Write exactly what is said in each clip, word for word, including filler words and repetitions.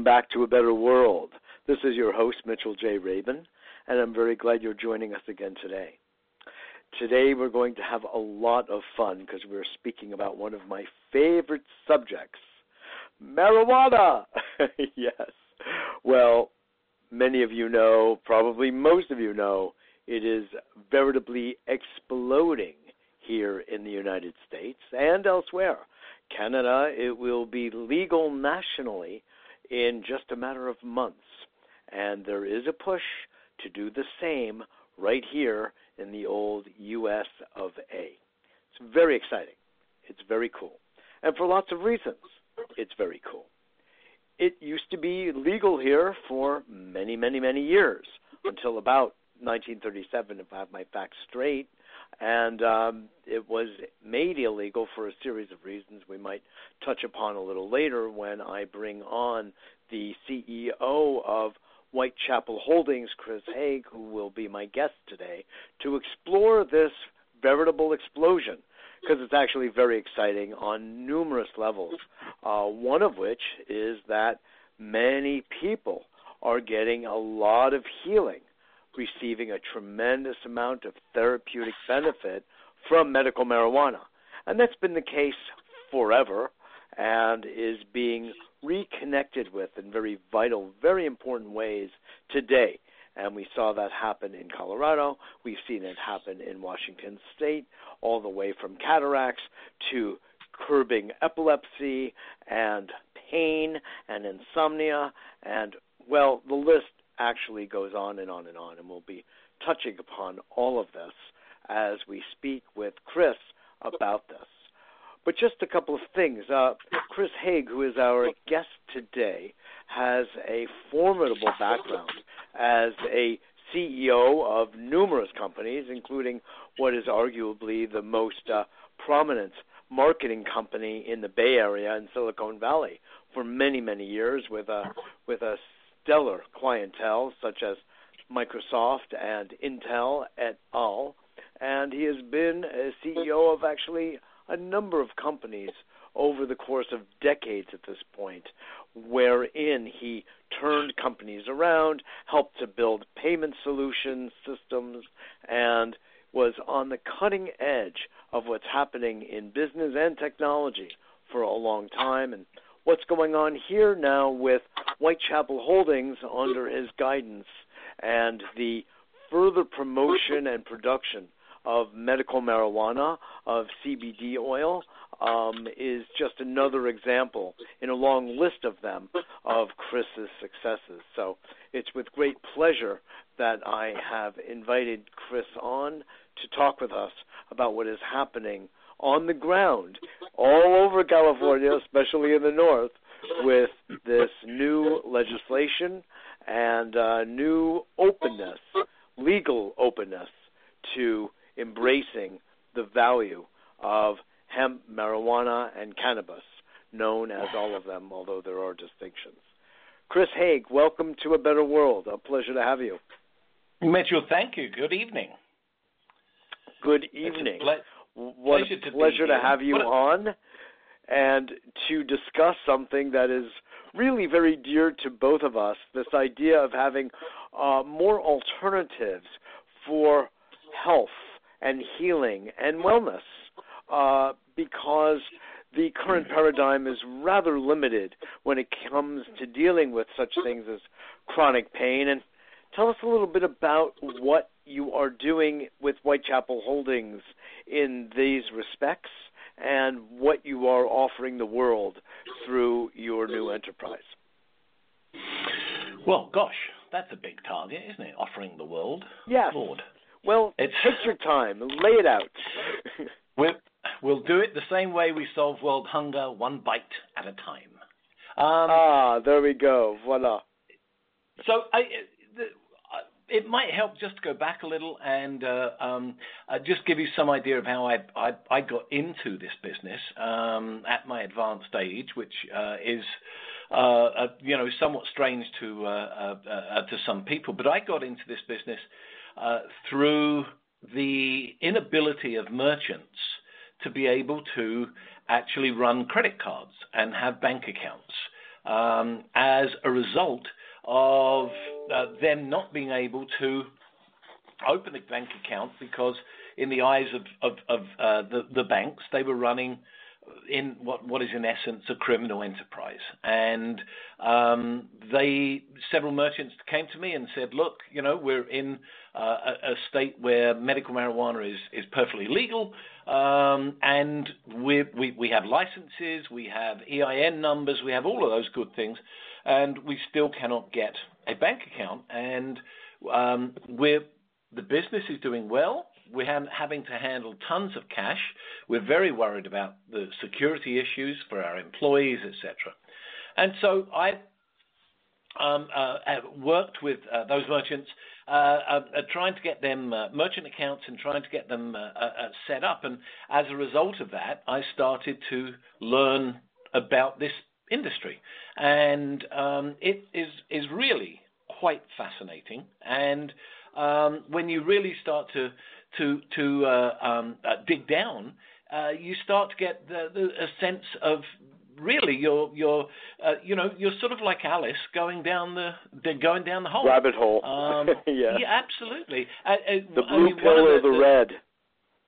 Welcome back to A Better World. This is your host, Mitchell J. Rabin, and I'm very glad you're joining us again today. Today we're going to have a lot of fun because we're speaking about one of my favorite subjects, marijuana. Yes. Well, many of you know, probably most of you know, it is veritably exploding here in the United States and elsewhere. Canada, it will be legal nationally in just a matter of months. And there is a push to do the same right here in the old U S of A. It's very exciting. It's very cool. And for lots of reasons, it's very cool. It used to be legal here for many, many, many years until about nineteen thirty-seven, if I have my facts straight. And um, it was made illegal for a series of reasons we might touch upon a little later when I bring on the C E O of Whitechapel Holdings, Chris Haigh, who will be my guest today, to explore this veritable explosion, because it's actually very exciting on numerous levels, uh, one of which is that many people are getting a lot of healing, receiving a tremendous amount of therapeutic benefit from medical marijuana. And that's been the case forever and is being reconnected with in very vital, very important ways today. And we saw that happen in Colorado. We've seen it happen in Washington State, all the way from cataracts to curbing epilepsy and pain and insomnia. And, well, the list actually goes on and on and on, and we'll be touching upon all of this as we speak with Chris about this. But just a couple of things. Uh, Chris Haigh, who is our guest today, has a formidable background as a C E O of numerous companies, including what is arguably the most uh, prominent marketing company in the Bay Area and Silicon Valley for many, many years with a with a stellar clientele such as Microsoft and Intel et al. And he has been a C E O of actually a number of companies over the course of decades at this point, wherein he turned companies around, helped to build payment solution systems, and was on the cutting edge of what's happening in business and technology for a long time. And what's going on here now with Whitechapel Holdings under his guidance and the further promotion and production of medical marijuana, of C B D oil, um, is just another example in a long list of them of Chris's successes. So it's with great pleasure that I have invited Chris on to talk with us about what is happening on the ground all over California, especially in the north, with this new legislation and uh, new openness, legal openness to embracing the value of hemp, marijuana, and cannabis, known as all of them, although there are distinctions. Chris Haigh, welcome to A Better World. A pleasure to have you. Mitchell, thank you. Good evening. Good evening. What pleasure a pleasure to, to have you on and to discuss something that is really very dear to both of us, this idea of having uh, more alternatives for health and healing and wellness, uh, because the current paradigm is rather limited when it comes to dealing with such things as chronic pain. And tell us a little bit about what you are doing with Whitechapel Holdings in these respects and what you are offering the world through your new enterprise. Well, gosh, that's a big target, isn't it? Offering the world. Yes. Lord. Well, it's... take your time. Lay it out. we'll, we'll do it the same way we solve world hunger, one bite at a time. Um, ah, there we go. Voila. So I... The, It might help just to go back a little and uh, um, uh, just give you some idea of how I, I, I got into this business um, at my advanced age, which uh, is uh, uh, you know somewhat strange to uh, uh, uh, to some people. But I got into this business uh, through the inability of merchants to be able to actually run credit cards and have bank accounts. um, as a result of uh, them not being able to open a bank account because in the eyes of, of, of uh, the, the banks, they were running in what, what is in essence a criminal enterprise. And um, they, several merchants came to me and said, look, you know, we're in uh, a, a state where medical marijuana is, is perfectly legal, um, and we, we, we have licenses, we have E I N numbers, we have all of those good things, and we still cannot get a bank account. And um, we're, the business is doing well. We're having to handle tons of cash. We're very worried about the security issues for our employees, et cetera. And so I um, uh, worked with uh, those merchants, uh, uh, trying to get them uh, merchant accounts and trying to get them uh, uh, set up. And as a result of that, I started to learn about this industry. And um, it is, is really quite fascinating. And um, when you really start to to, to uh, um, uh, dig down, uh, you start to get the, the, a sense of really your your uh, you know you're sort of like Alice going down the, the going down the hole rabbit hole. Um, yeah. yeah, absolutely. Uh, the blue I mean, pill or the, the red.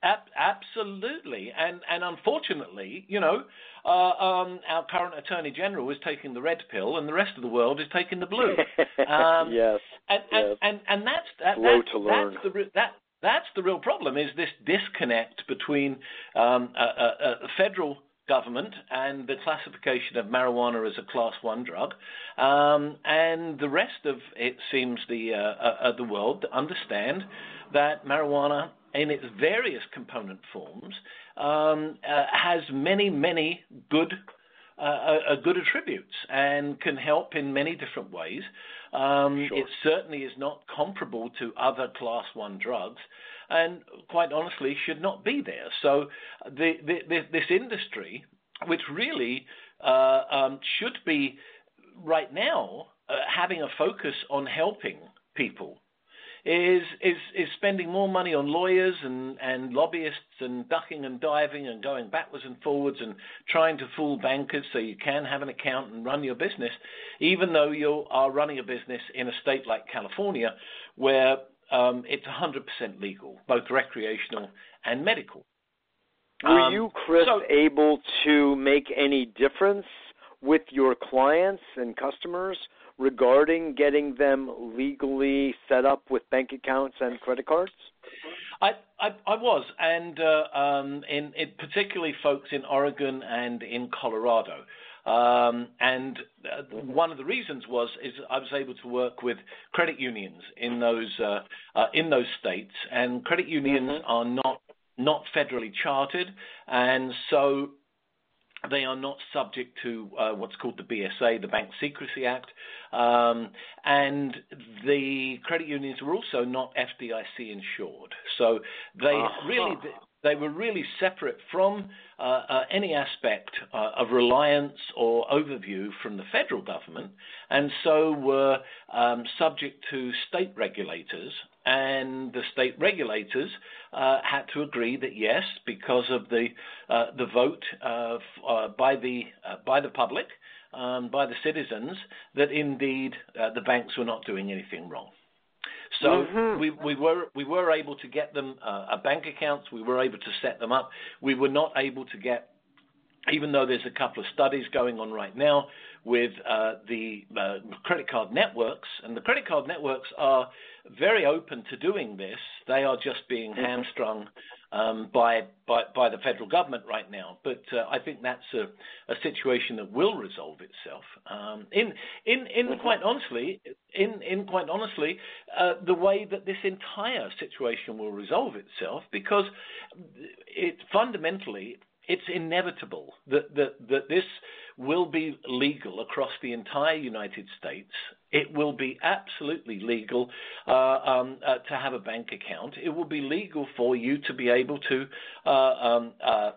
Ab- absolutely, and and unfortunately, you know, uh, um, our current Attorney General is taking the red pill, and the rest of the world is taking the blue. Um, yes. And, and, yes. And, and and that's that, slow that's, to learn. That's the, that, That's the real problem, is this disconnect between um, a, a, a federal government and the classification of marijuana as a class one drug, um, and the rest of, it seems, the, uh, uh, the world to understand that marijuana in its various component forms um, uh, has many, many good uh, uh, good attributes and can help in many different ways. Um, sure. It certainly is not comparable to other class one drugs, and quite honestly should not be there. So the, the, the, this industry, which really uh, um, should be right now uh, having a focus on helping people, is, is, is spending more money on lawyers and, and lobbyists and ducking and diving and going backwards and forwards and trying to fool bankers so you can have an account and run your business, even though you are running a business in a state like California where um, it's one hundred percent legal, both recreational and medical. Were um, you, Chris, so- able to make any difference with your clients and customers regarding getting them legally set up with bank accounts and credit cards? I I, I was, and uh, um, in, in particularly folks in Oregon and in Colorado. Um, and uh, one of the reasons was is I was able to work with credit unions in those uh, uh, in those states, and credit unions mm-hmm. are not not federally chartered, and so they are not subject to uh, what's called the B S A, the Bank Secrecy Act, um, and the credit unions were also not F D I C insured. So they uh-huh. really they were really separate from uh, uh, any aspect uh, of reliance or overview from the federal government, and so were um, subject to state regulators. And the state regulators uh, had to agree that yes, because of the uh, the vote uh, f- uh, by the uh, by the public, um, by the citizens, that indeed uh, the banks were not doing anything wrong. So mm-hmm. we, we were we were able to get them uh, a bank accounts. We were able to set them up. We were not able to get, even though there's a couple of studies going on right now with uh, the uh, credit card networks, and the credit card networks are very open to doing this. They are just being mm-hmm. hamstrung um, by, by by the federal government right now. But uh, I think that's a, a situation that will resolve itself. Um, in in in mm-hmm. quite honestly, in in quite honestly, uh, the way that this entire situation will resolve itself, because it fundamentally. It's inevitable that, that, that this will be legal across the entire United States. It will be absolutely legal uh, um, uh, to have a bank account. It will be legal for you to be able to uh, um, uh,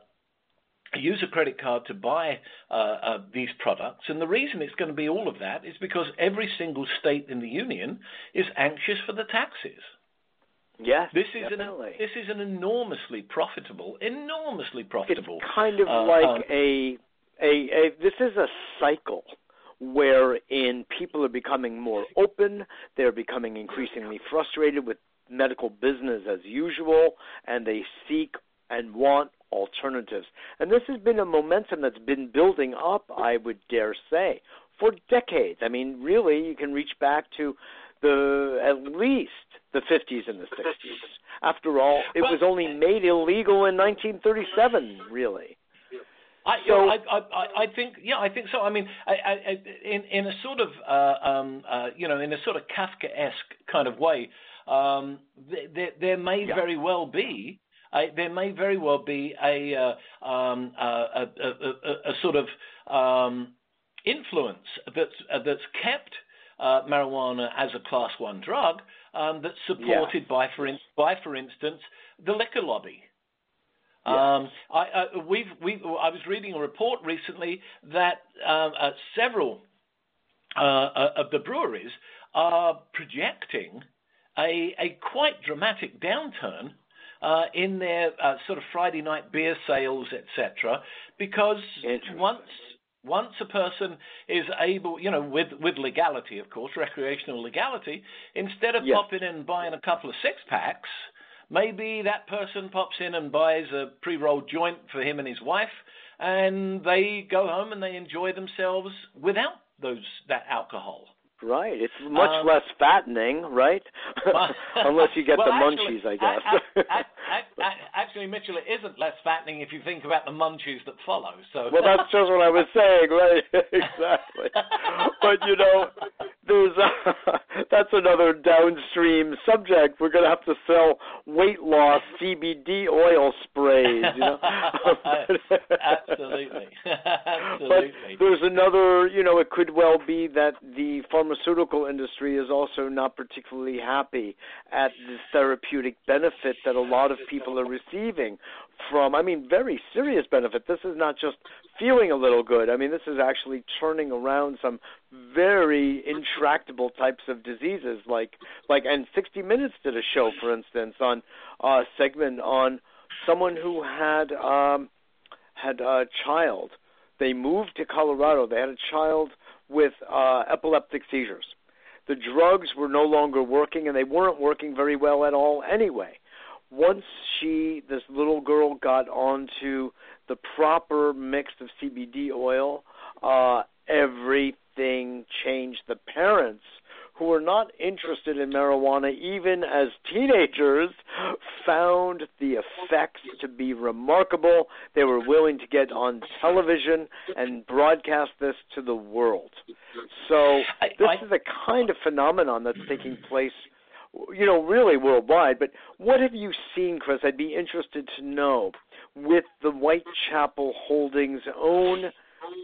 use a credit card to buy uh, uh, these products. And the reason it's going to be all of that is because every single state in the union is anxious for the taxes. Yes, this is definitely. An, this is an enormously profitable, enormously profitable. It's kind of uh, like um, a, a a this is a cycle wherein people are becoming more open, they're becoming increasingly frustrated with medical business as usual, and they seek and want alternatives. And this has been a momentum that's been building up, I would dare say, for decades. I mean, really, you can reach back to the at least the fifties and the sixties. After all, it well, was only made illegal in nineteen thirty-seven, really. I, so, you know, I, I, I think, yeah, I think so. I mean, I, I, in in a sort of, uh, um, uh, you know, in a sort of Kafkaesque kind of way, um, th- th- there may yeah. very well be. I, there may very well be a, uh, um, uh, a, a, a, a sort of um, influence that's, uh, that's kept uh, marijuana as a class one drug um, that's supported yeah. by, for in, by, for instance, the liquor lobby. Yeah. Um, I, uh, we've, we've, I was reading a report recently that um, uh, several uh, of the breweries are projecting a, a quite dramatic downturn Uh, in their uh, sort of Friday night beer sales, et cetera, because once once a person is able, you know, with, with legality, of course, recreational legality, instead of yes. popping in and buying a couple of six-packs, maybe that person pops in and buys a pre-rolled joint for him and his wife, and they go home and they enjoy themselves without those that alcohol. Right. It's much um, less fattening, right? Unless you get well, the actually, munchies, I guess. I, I, I, I, actually, Mitchell, it isn't less fattening if you think about the munchies that follow. So. Well, that's just what I was saying, right? Exactly. But, you know, there's a, that's another downstream subject. We're going to have to sell weight loss C B D oil sprays, you know? Absolutely. Absolutely. But there's another, you know, it could well be that the pharmaceutical pharmaceutical industry is also not particularly happy at the therapeutic benefit that a lot of people are receiving from, I mean, very serious benefit. This is not just feeling a little good. I mean, this is actually turning around some very intractable types of diseases like, like, and sixty minutes did a show, for instance, on a segment on someone who had, um, had a child. They moved to Colorado. They had a child with uh, epileptic seizures. The drugs were no longer working, and they weren't working very well at all anyway. Once she, this little girl, got onto the proper mix of C B D oil, uh, everything changed. The parents, who were not interested in marijuana even as teenagers, found the effects to be remarkable. They were willing to get on television and broadcast this to the world. So this is the kind of phenomenon that's taking place, you know, really worldwide. But what have you seen, Chris? I'd be interested to know, with the Whitechapel Holdings' own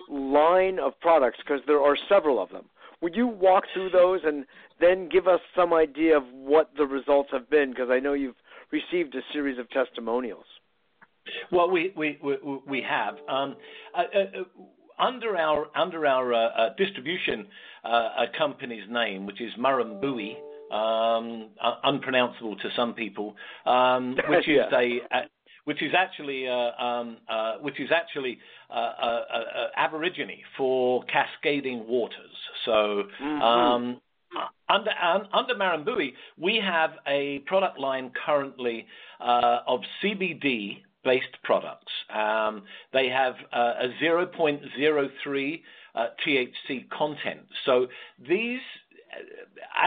line of products, because there are several of them. Would you walk through those and then give us some idea of what the results have been? Because I know you've received a series of testimonials. Well, we we we, we have um, uh, uh, under our under our uh, uh, distribution uh, uh, company's name, which is Murumbui, um, uh, unpronounceable to some people, um, which is yeah. a. a Which is actually uh, um, uh, which is actually uh, uh, uh, Aborigine for cascading waters. So mm-hmm. um, under um, under Murumbui, we have a product line currently uh, of C B D based products. Um, they have uh, a zero point zero three uh, T H C content. So these,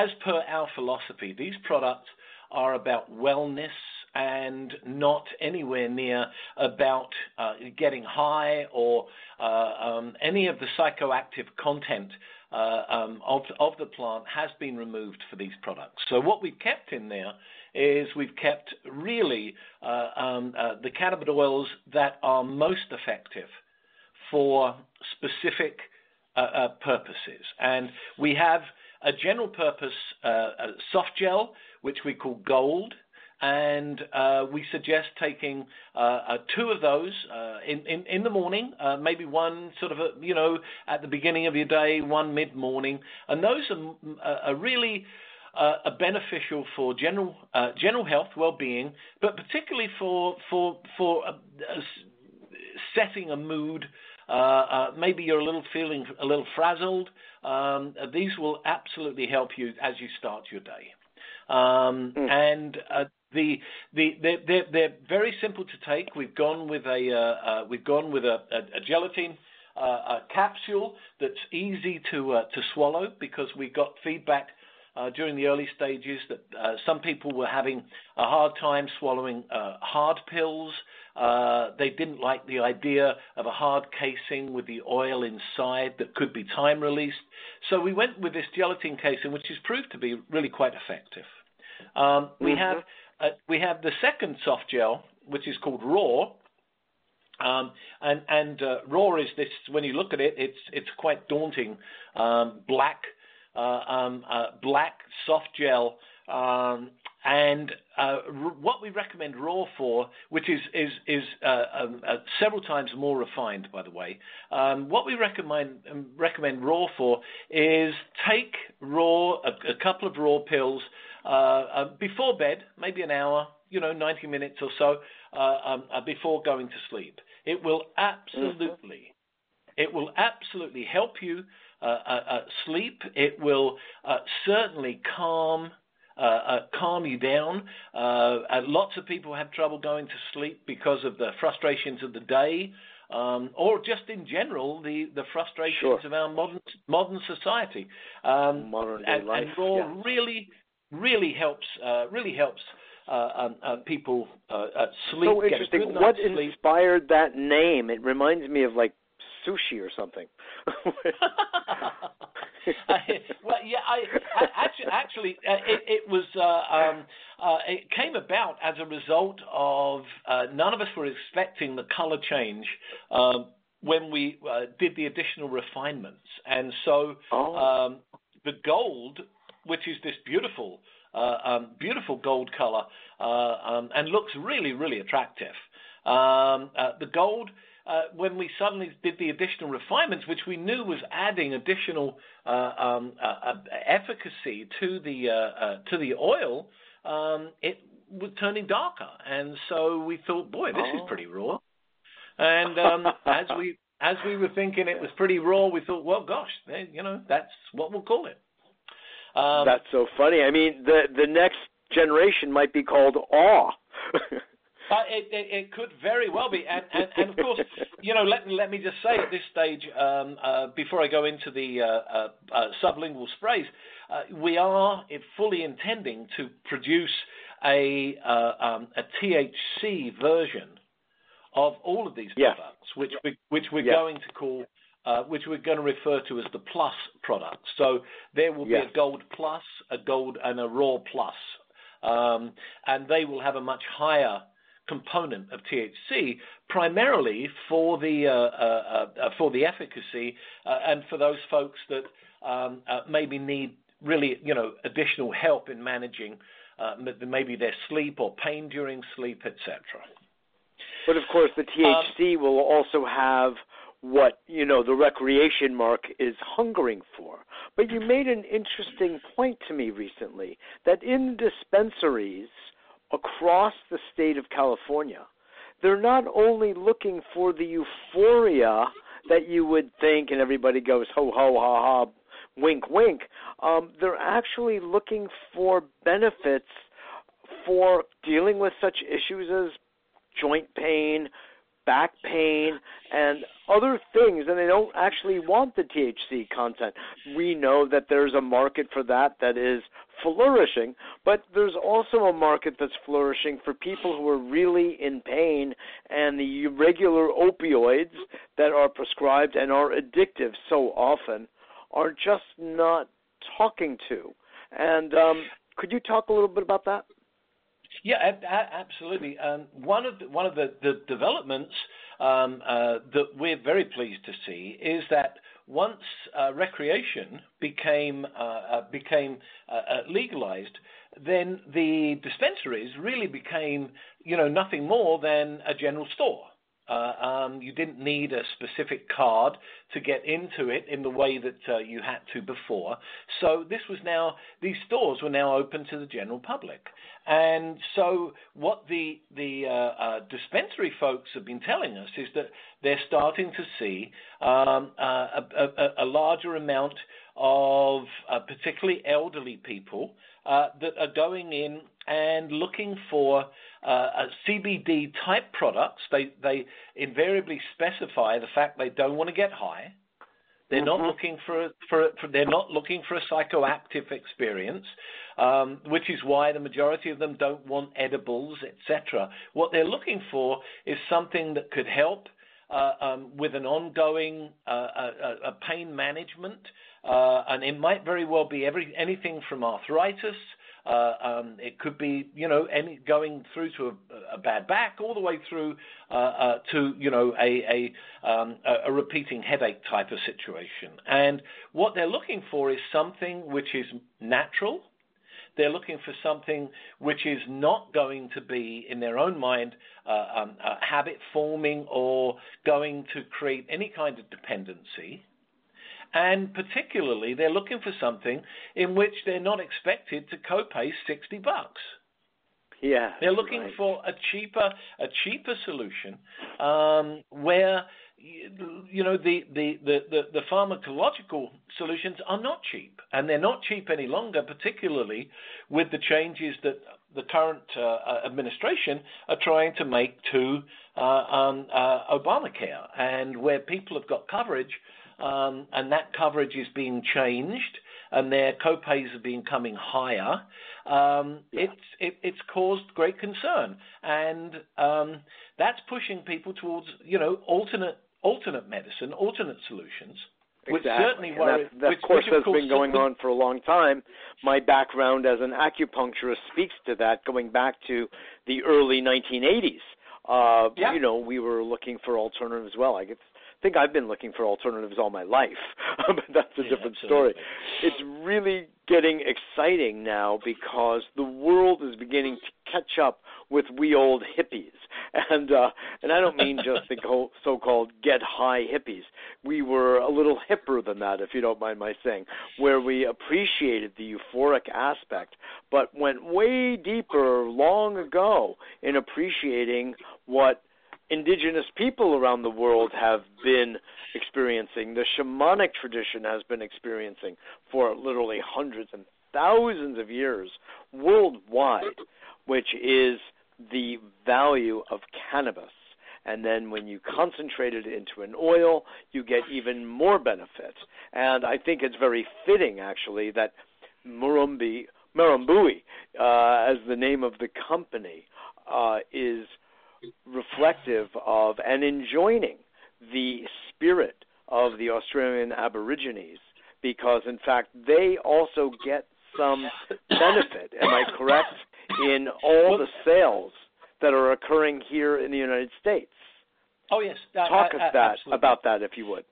as per our philosophy, these products are about wellness and not anywhere near about uh, getting high or uh, um, any of the psychoactive content uh, um, of, of the plant has been removed for these products. So what we've kept in there is we've kept really uh, um, uh, the cannabis oils that are most effective for specific uh, uh, purposes. And we have a general purpose uh, a soft gel, which we call gold, and uh, we suggest taking uh, uh, two of those uh, in, in, in the morning, uh, maybe one sort of, a, you know, at the beginning of your day, one mid-morning. And those are, are really uh, are beneficial for general uh, general health, well-being, but particularly for, for, for a, a setting a mood Uh, uh, maybe you're a little feeling a little frazzled. Um, these will absolutely help you as you start your day. Um, mm. And uh, the the they're, they're, they're very simple to take. We've gone with a uh, uh, we've gone with a, a, a gelatin uh, a capsule that's easy to uh, to swallow, because we got feedback Uh, during the early stages that uh, some people were having a hard time swallowing uh, hard pills. Uh, they didn't like the idea of a hard casing with the oil inside that could be time released. So we went with this gelatin casing, which has proved to be really quite effective. Um, we mm-hmm. have uh, we have the second soft gel, which is called Raw. Um, and and uh, Raw is this, when you look at it, it's, it's quite daunting, um, black Uh, um, uh, black soft gel, um, and uh, r- what we recommend Raw for, which is is is uh, um, uh, several times more refined, by the way. Um, what we recommend um, recommend Raw for is take Raw a, a couple of Raw pills uh, uh, before bed, maybe an hour, you know, ninety minutes or so uh, um, uh, before going to sleep. It will absolutely, mm-hmm. it will absolutely help you. Uh, uh, uh, sleep. It will uh, certainly calm uh, uh, calm you down. Uh, uh, lots of people have trouble going to sleep because of the frustrations of the day, um, or just in general the, the frustrations sure. of our modern modern society. Um, modern day and, life. And Raw yeah. really really helps uh, really helps uh, um, uh, people uh, uh, sleep. So interesting. Get a good night's what sleep. Inspired that name? It reminds me of like. Sushi or something. I, well, yeah, I, I actually, actually uh, it, it was. Uh, um, uh, it came about as a result of uh, none of us were expecting the color change um, when we uh, did the additional refinements, and so oh. um, the gold, which is this beautiful, uh, um, beautiful gold color, uh, um, and looks really, really attractive. Um, uh, the gold. Uh, when we suddenly did the additional refinements, which we knew was adding additional uh, um, uh, uh, efficacy to the uh, uh, to the oil, um, it was turning darker, and so we thought, boy, this oh. is pretty raw. And um, as we as we were thinking it was pretty raw, we thought, well, gosh, they, you know, that's what we'll call it. Um, that's so funny. I mean, the the next generation might be called Awe. But it, it, it could very well be, and, and, and of course, you know, let, let me just say at this stage, um, uh, before I go into the uh, uh, uh, sublingual sprays, uh, we are fully intending to produce a, uh, um, a T H C version of all of these yeah. products, which we, which we're yeah. going to call, uh, which we're going to refer to as the Plus products. So there will yeah. be a Gold Plus, a Gold, and a Raw Plus, um, and they will have a much higher component of T H C, primarily for the uh, uh, uh, for the efficacy uh, and for those folks that um, uh, maybe need really, you know, additional help in managing uh, maybe their sleep or pain during sleep, et cetera. But of course, the T H C um, will also have what, you know, the recreation mark is hungering for. But you made an interesting point to me recently that in dispensaries across the state of California, they're not only looking for the euphoria that you would think, and everybody goes ho ho ha ha, wink wink. Um, they're actually looking for benefits for dealing with such issues as joint pain, back pain, and other things, and they don't actually want the T H C content. We know that there's a market for that that is flourishing, but there's also a market that's flourishing for people who are really in pain and the regular opioids that are prescribed and are addictive so often are just not talking to. And um, could you talk a little bit about that? Yeah, absolutely. Um, one of the, one of the, the developments um, uh, that we're very pleased to see is that once uh, recreation became uh, uh, became uh, uh, legalized, then the dispensaries really became, you know, nothing more than a general store. Uh, um, you didn't need a specific card to get into it in the way that uh, you had to before. So this was now, these stores were now open to the general public. And so what the, the uh, uh, dispensary folks have been telling us is that they're starting to see um, uh, a, a, a larger amount of uh, particularly elderly people uh, that are going in and looking for uh, a C B D-type products. They, they invariably specify the fact they don't want to get high. They're mm-hmm. not looking for, for, for they're not looking for a psychoactive experience, um, which is why the majority of them don't want edibles, et cetera. What they're looking for is something that could help uh, um, with an ongoing uh, uh, uh, pain management, uh, and it might very well be every anything from arthritis. Uh, um, it could be, you know, any, going through to a, a bad back, all the way through uh, uh, to, you know, a a, um, a a repeating headache type of situation. And what they're looking for is something which is natural. They're looking for something which is not going to be, in their own mind, uh, um, uh, habit forming or going to create any kind of dependency. And particularly, they're looking for something in which they're not expected to co-pay sixty bucks. Yeah, they're looking right. for a cheaper, a cheaper solution um, where you know the the, the the the pharmacological solutions are not cheap, and they're not cheap any longer. Particularly with the changes that the current uh, administration are trying to make to uh, um, uh, Obamacare, and where people have got coverage. Um, and that coverage is being changed, and their co-pays have been coming higher. Um, yeah. It's it, it's caused great concern, and um, that's pushing people towards you know alternate alternate medicine, alternate solutions. Exactly. Which certainly and worries, that, that which, course which has course been going the, on for a long time. My background as an acupuncturist speaks to that, going back to the early nineteen eighties. Uh, yeah. You know, we were looking for alternatives as well. I guess. I think I've been looking for alternatives all my life, but that's a yeah, different absolutely. story. It's really getting exciting now because the world is beginning to catch up with we old hippies. And uh, and I don't mean just the so-called get-high hippies. We were a little hipper than that, if you don't mind my saying, where we appreciated the euphoric aspect but went way deeper long ago in appreciating what indigenous people around the world have been experiencing. The shamanic tradition has been experiencing for literally hundreds and thousands of years worldwide, which is the value of cannabis. And then when you concentrate it into an oil, you get even more benefit. And I think it's very fitting, actually, that Murumbui, Murumbui uh, as the name of the company, uh, is reflective of and enjoining the spirit of the Australian Aborigines, because, in fact, they also get some benefit, am I correct, in all the sales that are occurring here in the United States? Oh, yes. Uh, Talk uh, uh, that, about that, if you would.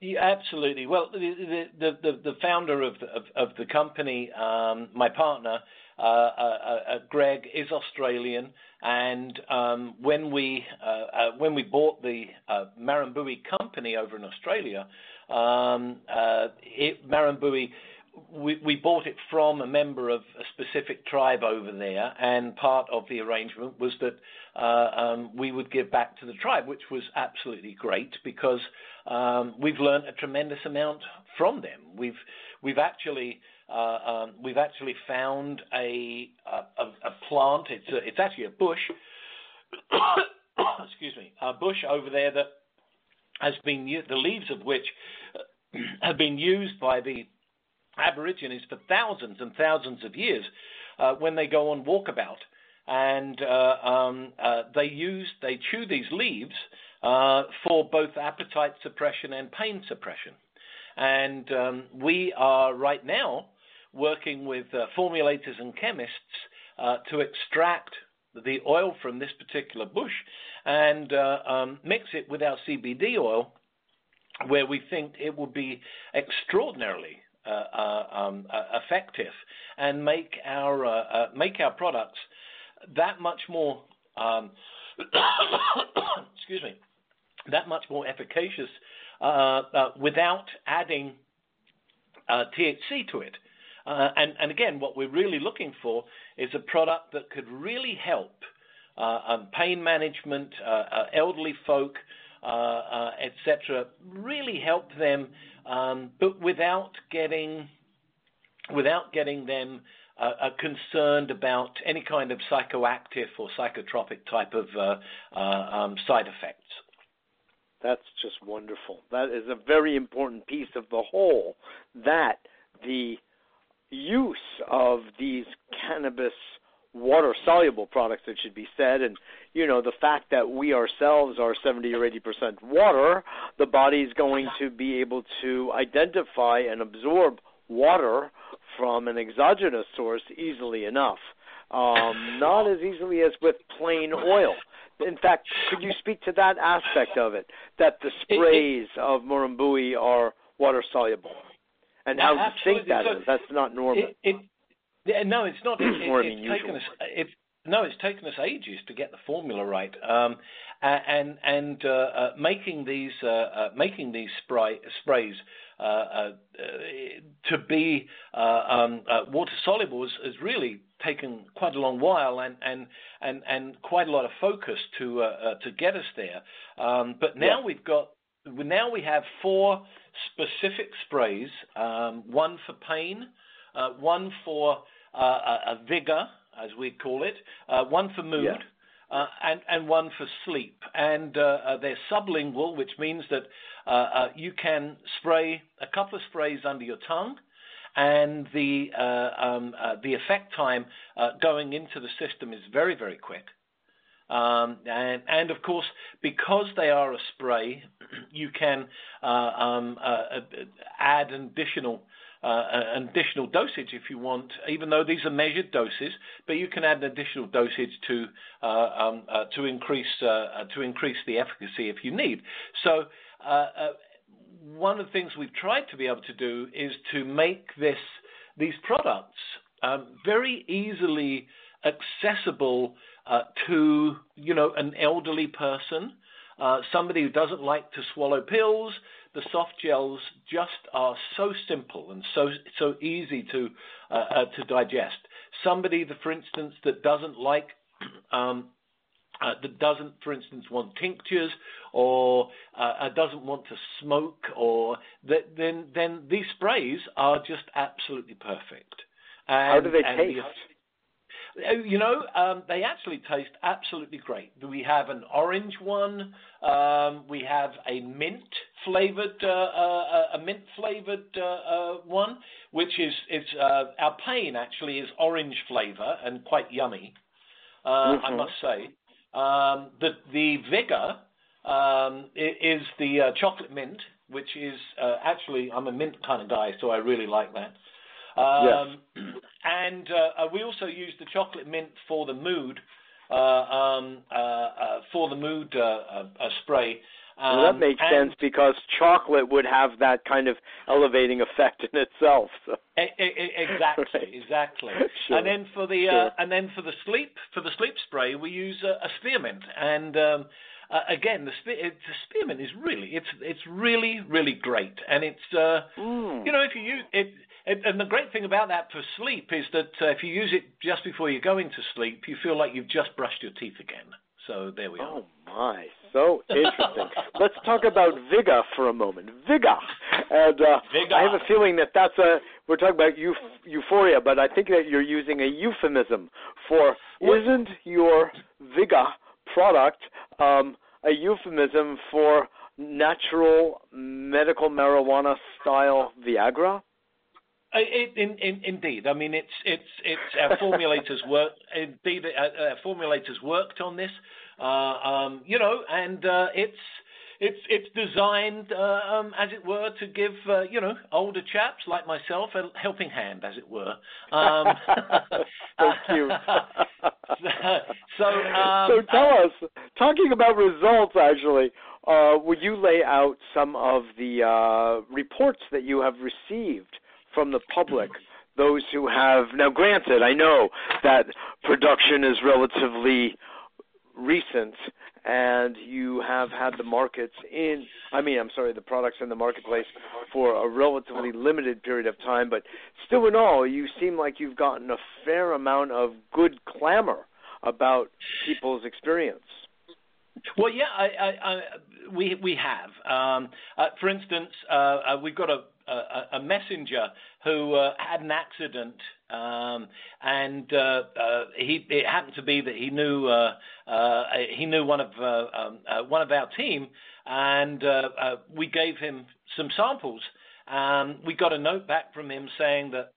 Yeah, absolutely. Well, the the, the, the founder of the, of, of the company, um, my partner, Uh, uh, uh, Greg, is Australian, and um, when we uh, uh, when we bought the uh, Murumbui company over in Australia, um, uh, it, Murumbui, we, we bought it from a member of a specific tribe over there, and part of the arrangement was that uh, um, we would give back to the tribe, which was absolutely great because um, we've learned a tremendous amount from them. We've we've actually. Uh, um, we've actually found a a, a plant. It's a, it's actually a bush. excuse me, a bush over there that has been the leaves of which have been used by the Aborigines for thousands and thousands of years uh, when they go on walkabout, and uh, um, uh, they use they chew these leaves uh, for both appetite suppression and pain suppression. And um, we are right now working with uh, formulators and chemists uh, to extract the oil from this particular bush and uh, um, mix it with our C B D oil, where we think it will be extraordinarily uh, uh, um, uh, effective and make our uh, uh, make our products that much more um, excuse me that much more efficacious. Uh, uh, without adding uh, T H C to it, Uh, and, and again, what we're really looking for is a product that could really help uh, um, pain management, uh, uh, elderly folk, uh, uh, et cetera, really help them, um, but without getting without getting them uh, uh, concerned about any kind of psychoactive or psychotropic type of uh, uh, um, side effects. That's just wonderful. That is a very important piece of the whole, that the use of these cannabis water-soluble products, it should be said, and, you know, the fact that we ourselves are seventy or eighty percent water, the body's going to be able to identify and absorb water from an exogenous source easily enough, um, not as easily as with plain oil. In fact, could you speak to that aspect of it, that the sprays it, it, of Murumbui are water-soluble, and how distinct that so is? That's not normal. It, it, no, it's not. It, it, it's taken us, it, no, it's taken us ages to get the formula right, um, and and uh, uh, making these uh, uh, making these spray, sprays uh, uh, to be uh, um, uh, water-soluble is, is really taken quite a long while, and and and, and quite a lot of focus to uh, uh, to get us there. Um, but now yeah. we've got now we have four specific sprays: um, one for pain, uh, one for uh, a vigor, as we call it, uh, one for mood, yeah. uh, and and one for sleep. And uh, uh, they're sublingual, which means that uh, uh, you can spray a couple of sprays under your tongue, and the uh, um, uh, the effect time uh, going into the system is very, very quick. Um, and, and, of course, because they are a spray, you can uh, um, uh, add additional uh, additional dosage if you want, even though these are measured doses, but you can add an additional dosage to uh, um, uh, to increase uh, to increase the efficacy if you need. So uh, uh, one of the things we've tried to be able to do is to make this these products um, very easily accessible uh, to, you know, an elderly person, uh, somebody who doesn't like to swallow pills. The soft gels just are so simple and so so easy to uh, uh, to digest. Somebody, that, for instance, that doesn't like um, Uh, that doesn't, for instance, want tinctures, or uh, doesn't want to smoke, or th then then these sprays are just absolutely perfect. And, how do they taste? The, you know, um, they actually taste absolutely great. We have an orange one. Um, we have a mint flavored, uh, uh, a mint flavored uh, uh, one, which is it's uh, our pain actually is orange flavor and quite yummy, uh, mm-hmm. I must say. Um, the, the vigor um, is the uh, chocolate mint, which is uh, actually, I'm a mint kind of guy, so I really like that. Um, yes. And uh, we also use the chocolate mint for the mood, uh, um, uh, uh, for the mood uh, uh, uh, spray. Um, well, that makes sense, because chocolate would have that kind of elevating effect in itself. So. E e exactly, right. exactly. Sure. And then for the sure. uh, and then for the sleep for the sleep spray, we use a, a spearmint. And um, uh, again, the, spe it, the spearmint is really it's it's really really great. And it's uh, mm. you know, if you use it, it, and the great thing about that for sleep is that uh, if you use it just before you go into sleep, you feel like you've just brushed your teeth again. So there we are. Oh my. So interesting. Let's talk about vigor for a moment. Vigor. And uh, vigor. I have a feeling that that's a, we're talking about eu euphoria, but I think that you're using a euphemism for, isn't your vigor product um, a euphemism for natural medical marijuana style Viagra? It, in, in, indeed, I mean, it's it's it's our formulators work. Indeed, our, our formulators worked on this, uh, um, you know, and uh, it's it's it's designed, uh, um, as it were, to give uh, you know, older chaps like myself a helping hand, as it were. Um, Thank you. so, um, so tell uh, us, talking about results, actually. Uh, would you lay out some of the uh, reports that you have received from the public, those who have, now granted, I know that production is relatively recent, and you have had the markets in, I mean, I'm sorry, the products in the marketplace for a relatively limited period of time, but still in all, you seem like you've gotten a fair amount of good clamor about people's experience. Well, yeah, I, I, I, we we have. Um, uh, for instance, uh, uh, we've got a, a, a messenger who uh, had an accident, um, and uh, uh, he, it happened to be that he knew uh, uh, he knew one of uh, um, uh, one of our team, and uh, uh, we gave him some samples. Um, we got a note back from him saying that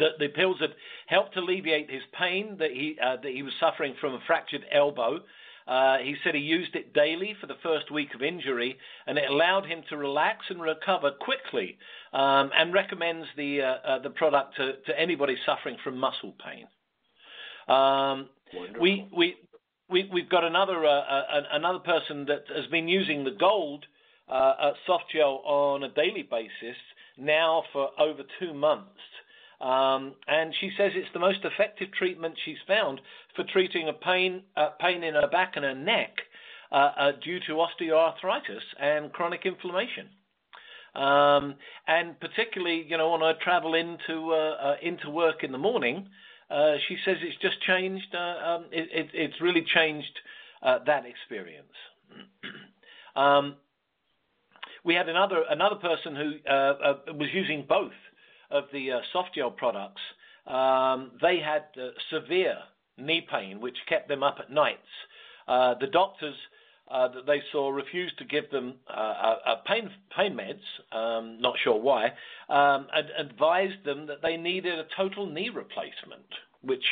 that the pills had helped alleviate his pain that he uh, that he was suffering from a fractured elbow. Uh, he said he used it daily for the first week of injury, and it allowed him to relax and recover quickly, um, and recommends the uh, uh, the product to, to anybody suffering from muscle pain. Um, we we we we've got another uh, uh, another person that has been using the gold uh, uh, soft gel on a daily basis now for over two months. Um, and she says it's the most effective treatment she's found for treating a pain uh, pain in her back and her neck uh, uh, due to osteoarthritis and chronic inflammation. Um, and particularly, you know, on her travel into uh, uh, into work in the morning, uh, she says it's just changed. Uh, um, it, it, it's really changed uh, that experience. um, we had another another person who uh, uh, was using both of the uh, soft gel products. Um, they had uh, severe knee pain, which kept them up at nights. Uh, the doctors uh, that they saw refused to give them uh, uh, pain pain meds, um, not sure why, um, and advised them that they needed a total knee replacement, which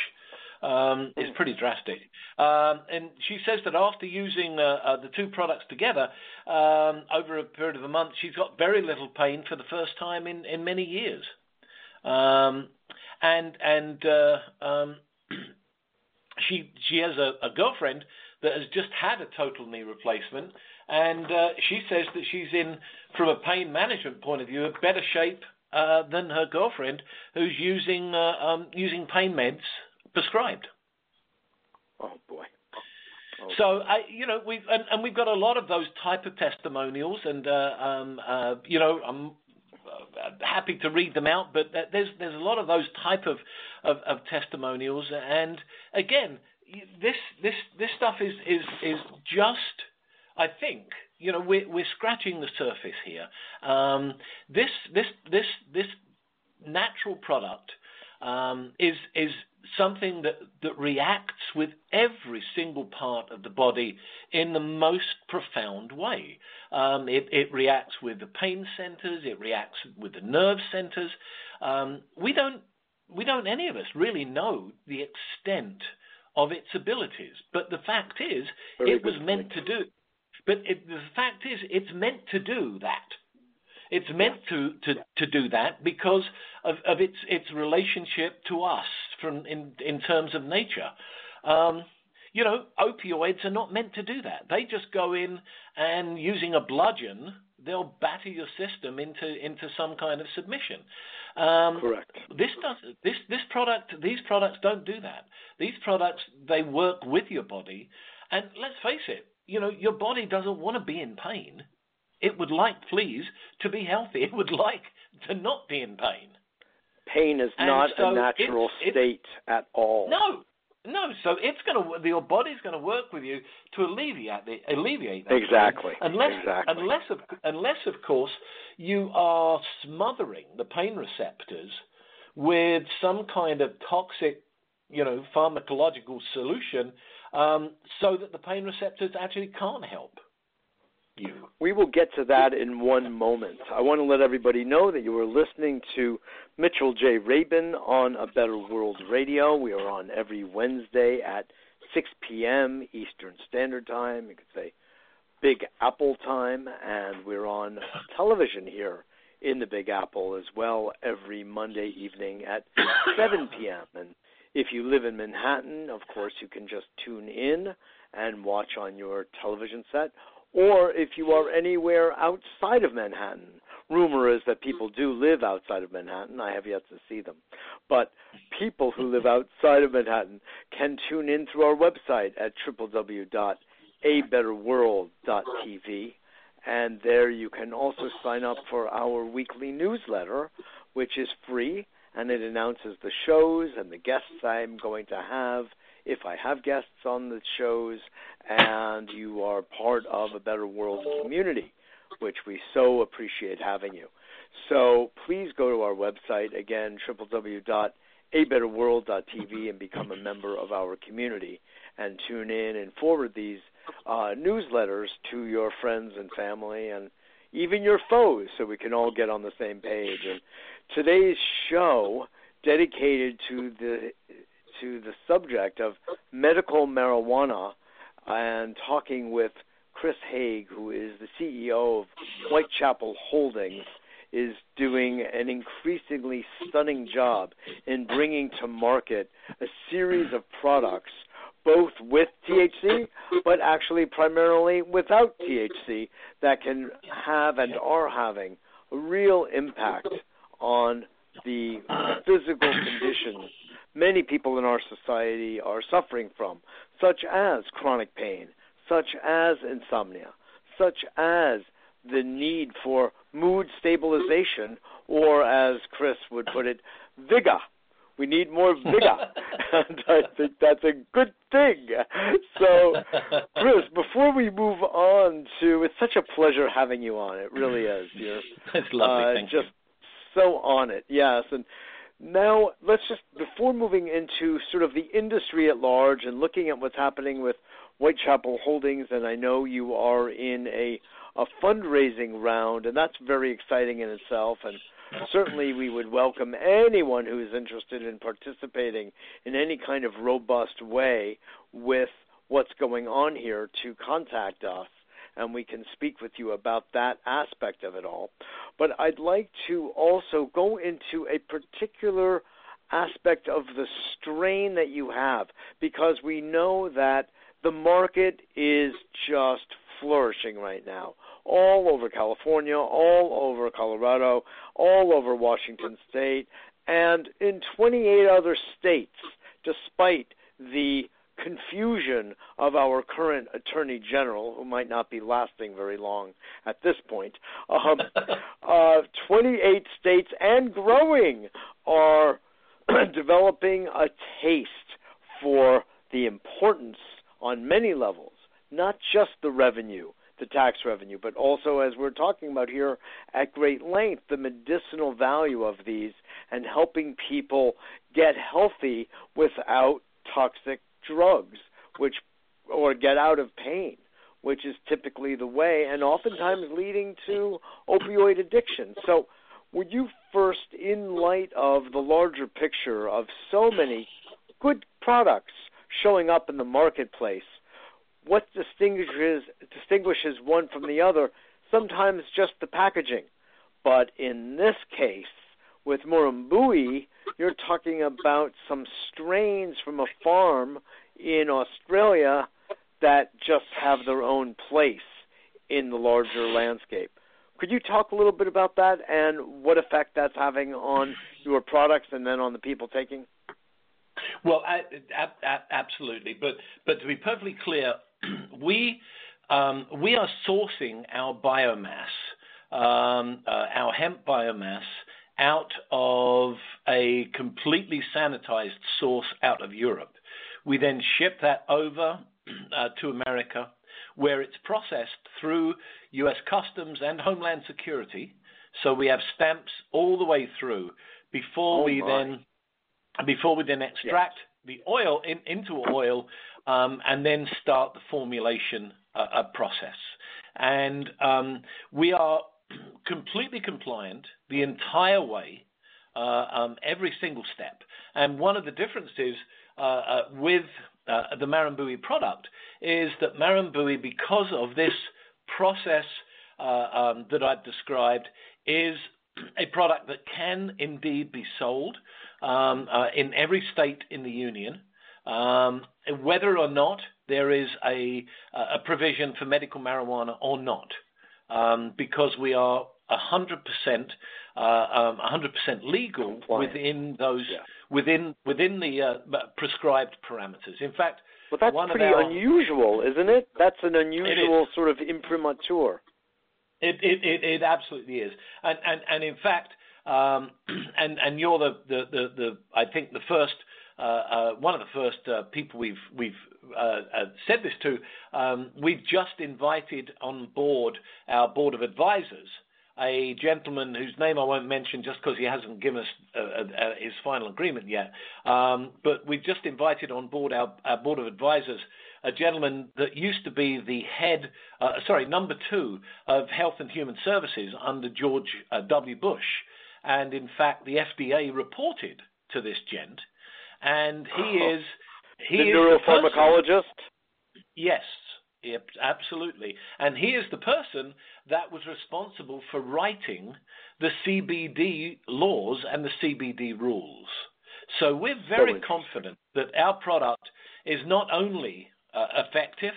um, is pretty drastic. Um, and she says that after using uh, uh, the two products together um, over a period of a month, she's got very little pain for the first time in, in many years. Um, and and uh, um, she she has a, a girlfriend that has just had a total knee replacement, and uh, she says that she's in, from a pain management point of view, a better shape uh, than her girlfriend who's using uh, um, using pain meds prescribed. Oh boy. Oh. So I, you know, we've and, and we've got a lot of those type of testimonials, and uh, um, uh, you know, I'm happy to read them out, but there's there's a lot of those type of, of, of testimonials, and again, this this this stuff is is, is just, I think, you know, we're we're scratching the surface here. Um, this this this this natural product um, is is. something that, that reacts with every single part of the body in the most profound way. Um, it, it reacts with the pain centers. It reacts with the nerve centers. Um, we don't, we don't, any of us really know the extent of its abilities. But the fact is, Very it was meant point. to do. But it, the fact is, it's meant to do that. It's meant to, to, to do that because of, of its its relationship to us from in, in terms of nature. Um, you know, opioids are not meant to do that. They just go in and, using a bludgeon, they'll batter your system into into some kind of submission. Um, Correct. This does this this product. These products don't do that. These products, they work with your body, and let's face it. You know, your body doesn't want to be in pain. It would like, please, to be healthy. It would like to not be in pain. Pain is and not so a natural it's, it's, state at all. No, no. So it's going to your body's going to work with you to alleviate the alleviate that. Exactly. Pain, unless, exactly. Unless, of, unless of course, you are smothering the pain receptors with some kind of toxic, you know, pharmacological solution, um, so that the pain receptors actually can't help. You. We will get to that in one moment. I want to let everybody know that you are listening to Mitchell J. Rabin on A Better World Radio. We are on every Wednesday at six p.m. Eastern Standard Time. You could say Big Apple time. And we're on television here in the Big Apple as well every Monday evening at seven p.m. And if you live in Manhattan, of course, you can just tune in and watch on your television set. Or if you are anywhere outside of Manhattan. Rumor is that people do live outside of Manhattan. I have yet to see them. But people who live outside of Manhattan can tune in through our website at w w w dot a better world dot t v. And there you can also sign up for our weekly newsletter, which is free, and it announces the shows and the guests I'm going to have, if I have guests on the shows, and you are part of A Better World community, which we so appreciate having you. So please go to our website, again, w w w dot a better world dot t v, and become a member of our community, and tune in and forward these uh, newsletters to your friends and family and even your foes, so we can all get on the same page. And today's show dedicated to the to the subject of medical marijuana, and talking with Chris Haigh, who is the C E O of Whitechapel Holdings, is doing an increasingly stunning job in bringing to market a series of products, both with T H C, but actually primarily without T H C, that can have and are having a real impact on the physical conditions many people in our society are suffering from, such as chronic pain, such as insomnia, such as the need for mood stabilization, or as Chris would put it, vigor. We need more vigor, and I think that's a good thing. So, Chris, before we move on to, it's such a pleasure having you on. It really is. You're, it's lovely. Uh, Thank just you. So on it, yes. And now let's just, before moving into sort of the industry at large and looking at what's happening with Whitechapel Holdings, and I know you are in a, a fundraising round, and that's very exciting in itself, and certainly we would welcome anyone who is interested in participating in any kind of robust way with what's going on here to contact us, and we can speak with you about that aspect of it all. But I'd like to also go into a particular aspect of the strain that you have, because we know that the market is just flourishing right now, all over California, all over Colorado, all over Washington State, and in twenty-eight other states, despite the confusion of our current Attorney General, who might not be lasting very long at this point. Um, uh, twenty-eight states and growing are developing a taste for the importance on many levels, not just the revenue, the tax revenue, but also, as we're talking about here at great length, the medicinal value of these and helping people get healthy without toxic drugs, which, or get out of pain, which is typically the way, and oftentimes leading to opioid addiction. So would you first, in light of the larger picture of so many good products showing up in the marketplace, what distinguishes distinguishes one from the other? Sometimes just the packaging, but in this case, with Murumbui, you're talking about some strains from a farm in Australia that just have their own place in the larger landscape. Could you talk a little bit about that and what effect that's having on your products and then on the people taking? Well, I, I, I, absolutely. But but to be perfectly clear, we um, we are sourcing our biomass, um, uh, our hemp biomass, out of a completely sanitized source out of Europe. We then ship that over uh, to America, where it's processed through U S Customs and Homeland Security. So we have stamps all the way through before oh we my. then. Before we then extract yes. the oil in, into oil um, and then start the formulation uh, uh, process. And um, we are completely compliant the entire way, uh, um, every single step. And one of the differences uh, uh, with uh, the Murumbui product is that Murumbui, because of this process uh, um, that I've described, is a product that can indeed be sold um, uh, in every state in the union, um, whether or not there is a, a provision for medical marijuana or not, um, because we are one hundred percent, uh, um, one hundred percent legal compliant within those yeah. within within the uh, prescribed parameters. In fact, well, that's one pretty of our, unusual, isn't it? That's an unusual sort of imprimatur. It it, it it absolutely is, and and and in fact, um, and and you're the, the the the I think the first uh, uh, one of the first uh, people we've we've. Uh, uh, said this to, um, we've just invited on board our board of advisors, a gentleman whose name I won't mention just because he hasn't given us uh, uh, his final agreement yet, um, but we've just invited on board our, our board of advisors, a gentleman that used to be the head, uh, sorry, number two of Health and Human Services under George uh, W. Bush. And in fact, the F D A reported to this gent, and he oh. is... He the neuropharmacologist? The yes, absolutely. And he is the person that was responsible for writing the C B D laws and the C B D rules. So we're very so confident that our product is not only uh, effective,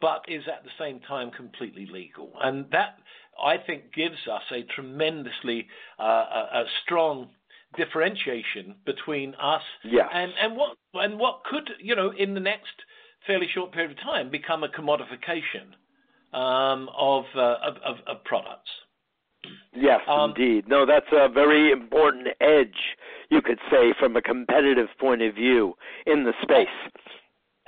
but is at the same time completely legal. And that, I think, gives us a tremendously uh, a, a strong differentiation between us yes. and, and what and what could, you know, in the next fairly short period of time become a commodification um, of, uh, of, of of products. Yes, um, indeed. No, that's a very important edge, you could say, from a competitive point of view in the space.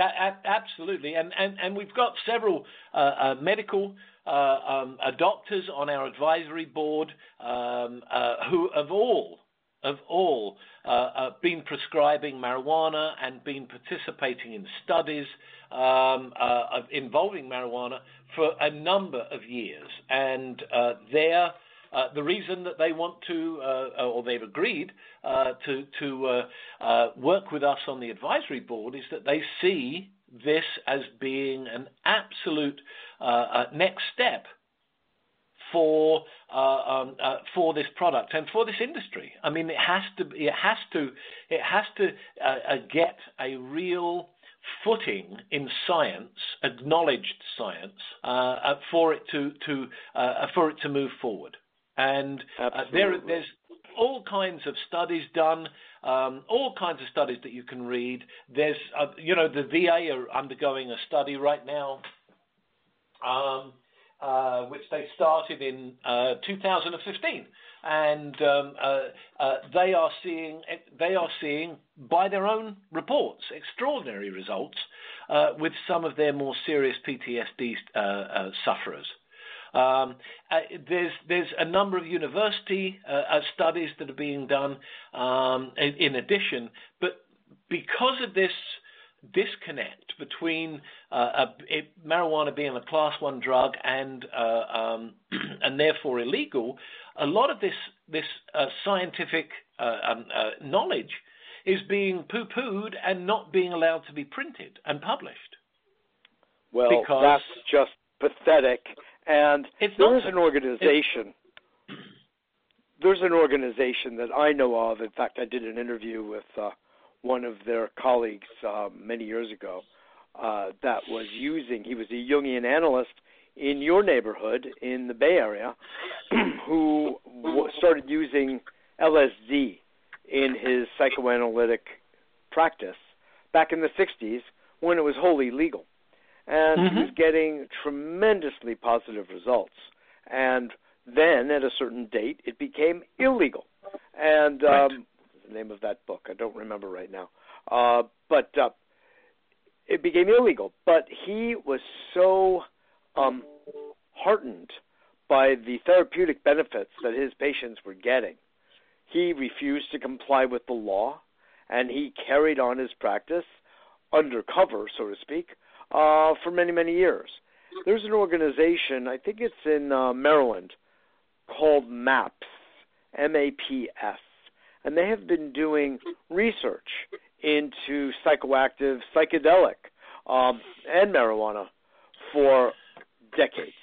A, a, absolutely, and, and and we've got several uh, uh, medical uh, um, doctors on our advisory board um, uh, who of all. of all uh, uh, been prescribing marijuana and been participating in studies um, uh, of involving marijuana for a number of years. And uh, they're, uh, the reason that they want to, uh, or they've agreed uh, to, to uh, uh, work with us on the advisory board is that they see this as being an absolute uh, uh, next step for uh, um, uh, for this product and for this industry. I mean, it has to it has to it has to uh, uh, get a real footing in science, acknowledged science, uh, uh, for it to to uh, for it to move forward. And uh, there there's all kinds of studies done, um, all kinds of studies that you can read. There's uh, you know the V A are undergoing a study right now. Um, Uh, which they started in uh, two thousand fifteen, and um, uh, uh, they are seeing they are seeing by their own reports extraordinary results uh, with some of their more serious P T S D uh, uh, sufferers. Um, uh, there's there's a number of university uh, uh, studies that are being done um, in, in addition, but because of this disconnect between uh, a, it, marijuana being a class one drug and uh, um, and therefore illegal, a lot of this this uh, scientific uh, um, uh, knowledge is being poo-pooed and not being allowed to be printed and published. Well, because that's just pathetic. And there's an organization. There's an organization that I know of. In fact, I did an interview with Uh, one of their colleagues uh, many years ago uh, that was using, he was a Jungian analyst in your neighborhood in the Bay Area who w- started using L S D in his psychoanalytic practice back in the sixties when it was wholly legal. And mm-hmm. he was getting tremendously positive results. And then at a certain date, it became illegal. And um, right. the name of that book. I don't remember right now. Uh, but uh, it became illegal. But he was so um, heartened by the therapeutic benefits that his patients were getting. He refused to comply with the law, and he carried on his practice undercover, so to speak, uh, for many, many years. There's an organization, I think it's in uh, Maryland, called MAPS, M A P S. And they have been doing research into psychoactive, psychedelic, um, and marijuana for decades.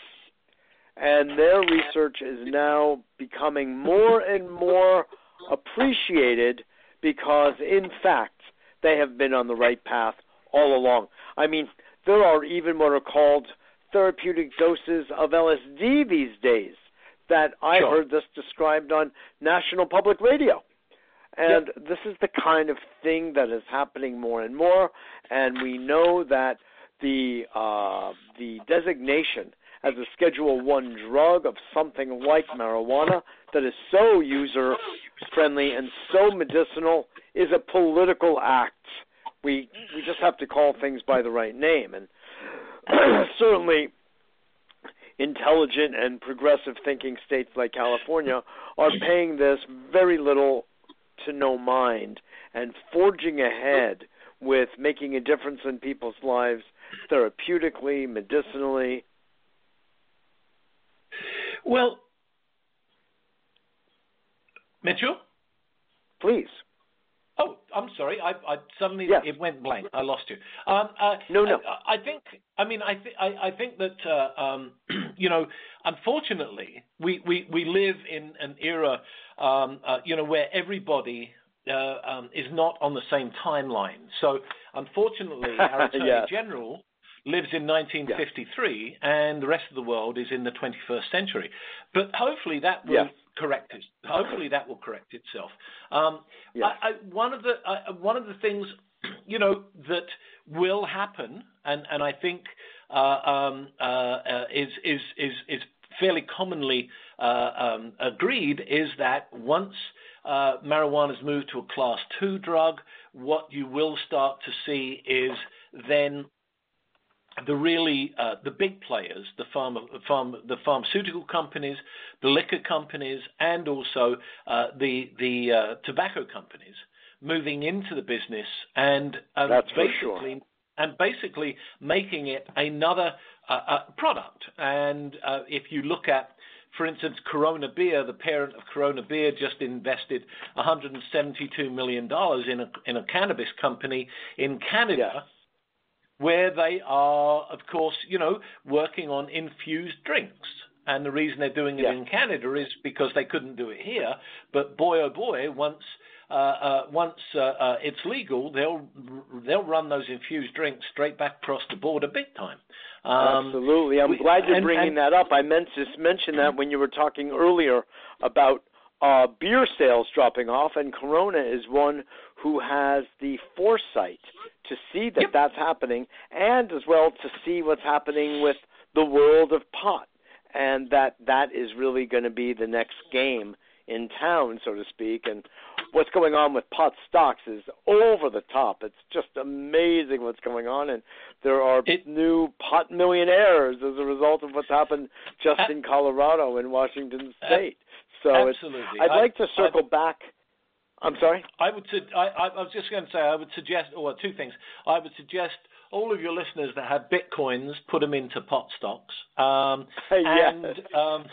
And their research is now becoming more and more appreciated because, in fact, they have been on the right path all along. I mean, there are even what are called therapeutic doses of L S D these days that I sure. heard this described on National Public Radio. And yep. This is the kind of thing that is happening more and more, and we know that the uh, the designation as a Schedule one drug of something like marijuana that is so user-friendly and so medicinal is a political act. We we just have to call things by the right name. And certainly intelligent and progressive thinking states like California are paying this very little to no mind and forging ahead with making a difference in people's lives therapeutically, medicinally. Well, Mitchell? Please. Oh, I'm sorry. I, I suddenly yes. It went blank. I lost you. Um, uh, no, no. I, I think. I mean, I think. I think that uh, um, you know, unfortunately, we, we, we live in an era, um, uh, you know, where everybody uh, um, is not on the same timeline. So, unfortunately, our Attorney yeah. General lives in nineteen fifty-three, yeah. and the rest of the world is in the twenty-first century. But hopefully, that will. Yeah. Correct it. Hopefully that will correct itself. Um, yes. I, I, one of the uh, one of the things, you know, that will happen, and and I think uh, um, uh, uh, is is is is fairly commonly uh, um, agreed, is that once uh, marijuana is moved to a class two drug, what you will start to see is then the really uh, the big players, the pharma, pharma, the pharmaceutical companies, the liquor companies, and also uh, the the uh, tobacco companies moving into the business and um, That's basically for sure. and basically making it another uh, uh, product. And uh, if you look at, for instance, Corona Beer, the parent of Corona Beer just invested one hundred seventy-two million dollars in a in a cannabis company in Canada. Yeah. Where they are, of course, you know, working on infused drinks. And the reason they're doing it yeah. in Canada is because they couldn't do it here. But boy, oh boy, once uh, uh, once uh, uh, it's legal, they'll they'll run those infused drinks straight back across the border big time. Um, Absolutely. I'm we, glad you're and, bringing and, that up. I meant to mention that when you were talking earlier about uh, beer sales dropping off, and Corona is one who has the foresight to see that yep. that's happening, and as well to see what's happening with the world of pot, and that that is really going to be the next game in town, so to speak. And what's going on with pot stocks is over the top. It's just amazing what's going on, and there are it, new pot millionaires as a result of what's happened just uh, in Colorado and Washington State. So absolutely. It's, I'd I, like to circle I, back. I'm sorry? I would. Su- I, I was just going to say I would suggest, or two things. I would suggest all of your listeners that have Bitcoins, put them into pot stocks. Um, yes. And, um,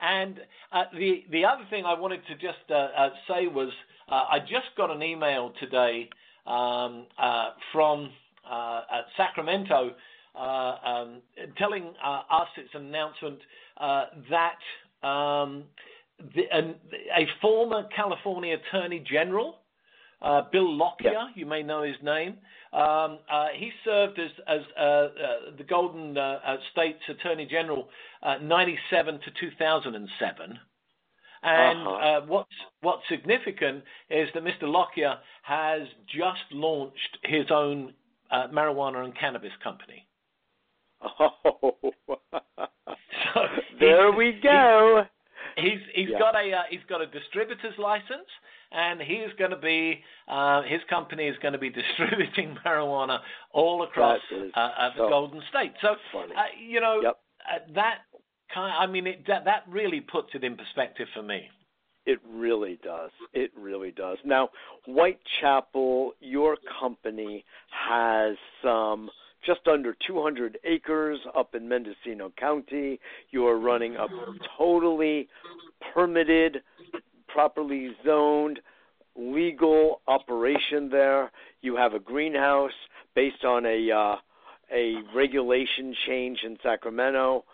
and uh, the, the other thing I wanted to just uh, uh, say was uh, I just got an email today um, uh, from uh, Sacramento uh, um, telling uh, us its announcement uh, that um, – The, um, a former California Attorney General, uh, Bill Lockyer, yeah. you may know his name. Um, uh, he served as, as uh, uh, the Golden uh, uh, State's Attorney General uh, ninety-seven to two thousand seven. And uh-huh. uh, what's, what's significant is that Mister Lockyer has just launched his own uh, marijuana and cannabis company. Oh, so there we go. He's he's yeah. got a uh, he's got a distributor's license, and he is going to be uh, his company is going to be distributing marijuana all across uh, uh, the so Golden State. So uh, you know yep. uh, that kind of, I mean it, that that really puts it in perspective for me. It really does. It really does. Now, Whitechapel, your company has some. Um, just under two hundred acres up in Mendocino County. You are running a totally permitted, properly zoned, legal operation there. You have a greenhouse based on a uh, a regulation change in Sacramento.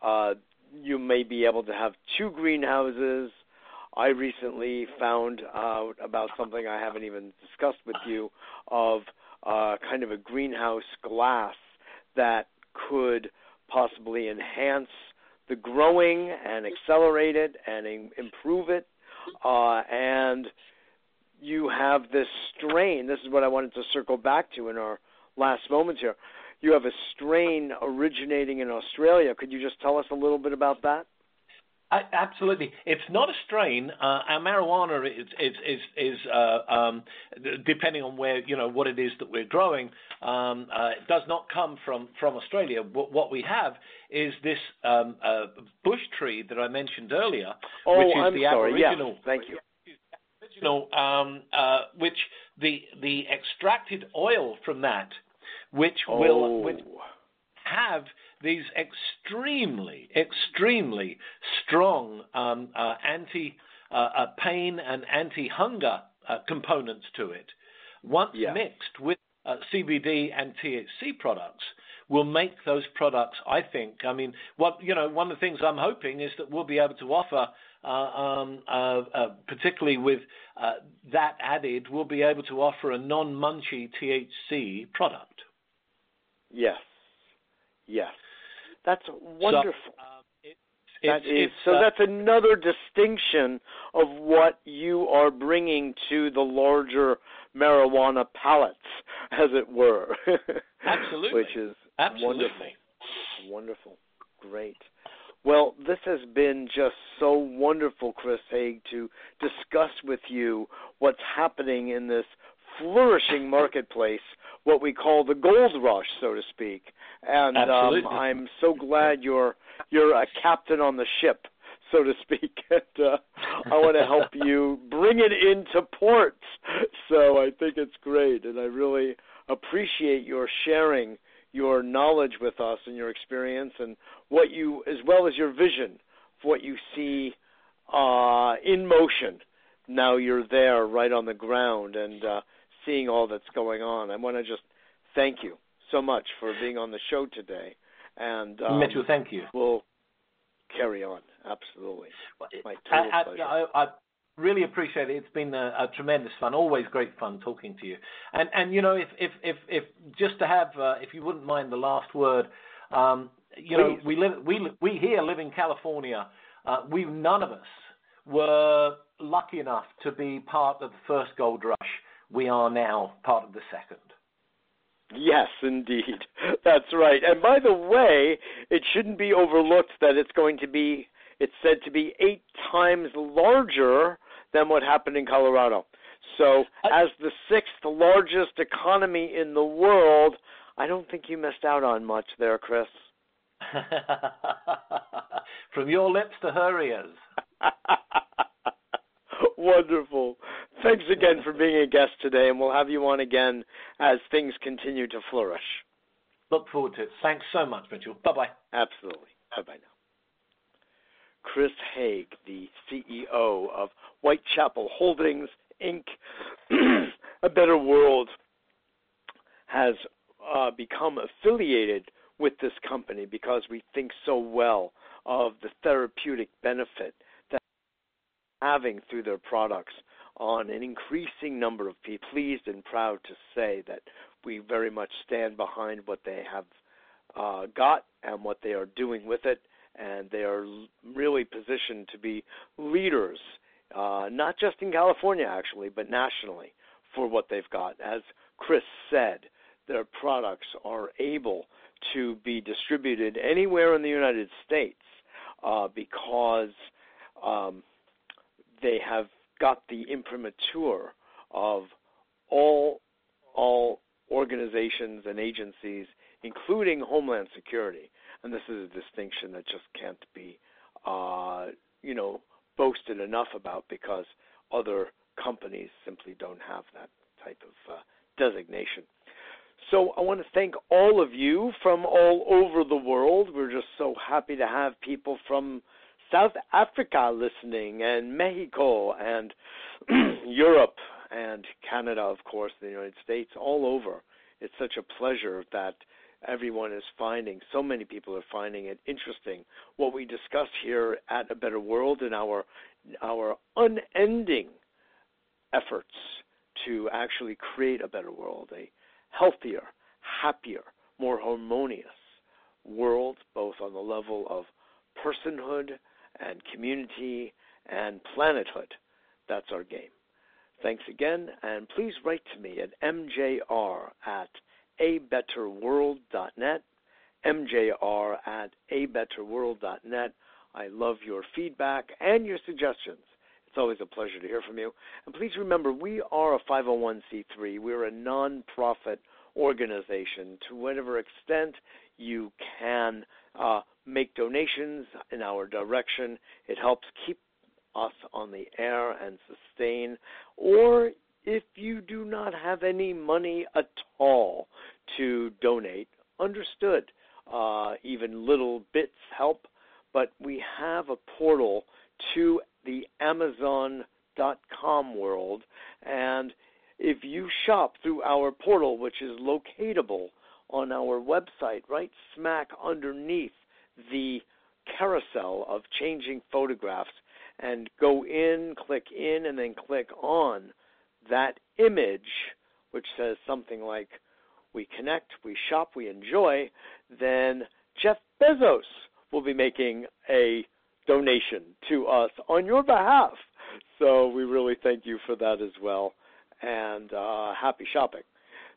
Uh, you may be able to have two greenhouses. I recently found out about something I haven't even discussed with you of Uh, kind of a greenhouse glass that could possibly enhance the growing and accelerate it and im- improve it. Uh, and you have this strain. This is what I wanted to circle back to in our last moments here. You have a strain originating in Australia. Could you just tell us a little bit about that? I, absolutely. It's not a strain. Uh, our marijuana is, is, is, is uh, um, depending on where, you know, what it is that we're growing, um, uh, it does not come from, from Australia. What, what we have is this um, uh, bush tree that I mentioned earlier, oh, which is I'm the sorry. Aboriginal. Yes. Thank you. Aboriginal, um, uh, which the, the extracted oil from that, which oh. will which have these extremely, extremely strong um, uh, anti, uh, uh, pain and anti-hunger uh, components to it, once yeah. mixed with uh, C B D and T H C products, will make those products, I think, I mean, what you know, one of the things I'm hoping is that we'll be able to offer, uh, um, uh, uh, particularly with uh, that added, we'll be able to offer a non-munchy T H C product. Yes, yes. That's wonderful. So, um, it, that it, is, so uh, that's another distinction of what you are bringing to the larger marijuana palettes, as it were. Absolutely. Which is absolutely wonderful. Wonderful. Great. Well, this has been just so wonderful, Chris Haigh, to discuss with you what's happening in this flourishing marketplace, what we call the gold rush, so to speak. And um, I'm so glad you're you're a captain on the ship, so to speak. And, uh, I want to help you bring it into ports. So I think it's great, and I really appreciate your sharing your knowledge with us and your experience and what you, as well as your vision for what you see uh, in motion. Now you're there, right on the ground, and uh, seeing all that's going on. I want to just thank you so much for being on the show today. And um, Mitchell, thank you. We'll carry on. Absolutely. My total I, I, pleasure. I, I really appreciate it. It's been a, a tremendous fun, always great fun talking to you. And, and you know, if, if, if, if just to have, uh, if you wouldn't mind the last word, um, you Please. know, we, live, we, we here live in California. Uh, we, none of us were lucky enough to be part of the first gold rush. We are now part of the second. Yes, indeed. That's right. And by the way, it shouldn't be overlooked that it's going to be, it's said to be eight times larger than what happened in Colorado. So I, as the sixth largest economy in the world, I don't think you missed out on much there, Chris. From your lips to her ears. Wonderful. Thanks again for being a guest today, and we'll have you on again as things continue to flourish. Look forward to it. Thanks so much, Mitchell. Bye-bye. Absolutely. Bye-bye now. Chris Haigh, the C E O of Whitechapel Holdings, Incorporated A Better World, has uh, become affiliated with this company because we think so well of the therapeutic benefit having through their products on an increasing number of people. Pleased and proud to say that we very much stand behind what they have uh, got and what they are doing with it, and they are really positioned to be leaders, uh, not just in California, actually, but nationally for what they've got. As Chris said, their products are able to be distributed anywhere in the United States uh, because um, they have got the imprimatur of all all organizations and agencies, including Homeland Security. And this is a distinction that just can't be, uh, you know, boasted enough about because other companies simply don't have that type of uh, designation. So I want to thank all of you from all over the world. We're just so happy to have people from South Africa listening, and Mexico, and Europe, and Canada, of course, the United States, all over. It's such a pleasure that everyone is finding, so many people are finding it interesting, what we discuss here at A Better World and our, our unending efforts to actually create a better world, a healthier, happier, more harmonious world, both on the level of personhood and community and planethood. That's our game. Thanks again, and please write to me at m j r at a better world dot net, m j r at a better world dot net. I love your feedback and your suggestions. It's always a pleasure to hear from you. And please remember, we are a five oh one c three. We're a nonprofit organization. To whatever extent you can uh, make donations in our direction, it helps keep us on the air and sustain. Or if you do not have any money at all to donate, understood, uh, even little bits help, but we have a portal to the amazon dot com world, and if you shop through our portal, which is locatable on our website, right smack underneath the carousel of changing photographs, and go in, click in, and then click on that image, which says something like, we connect, we shop, we enjoy, then Jeff Bezos will be making a donation to us on your behalf. So we really thank you for that as well, and uh, happy shopping.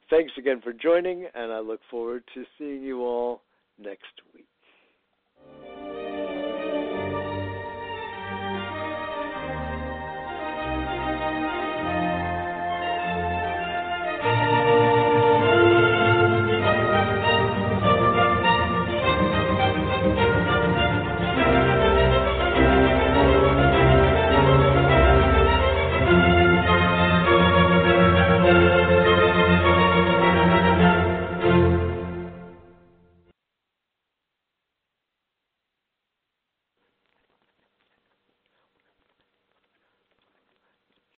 Thanks again for joining, and I look forward to seeing you all next week.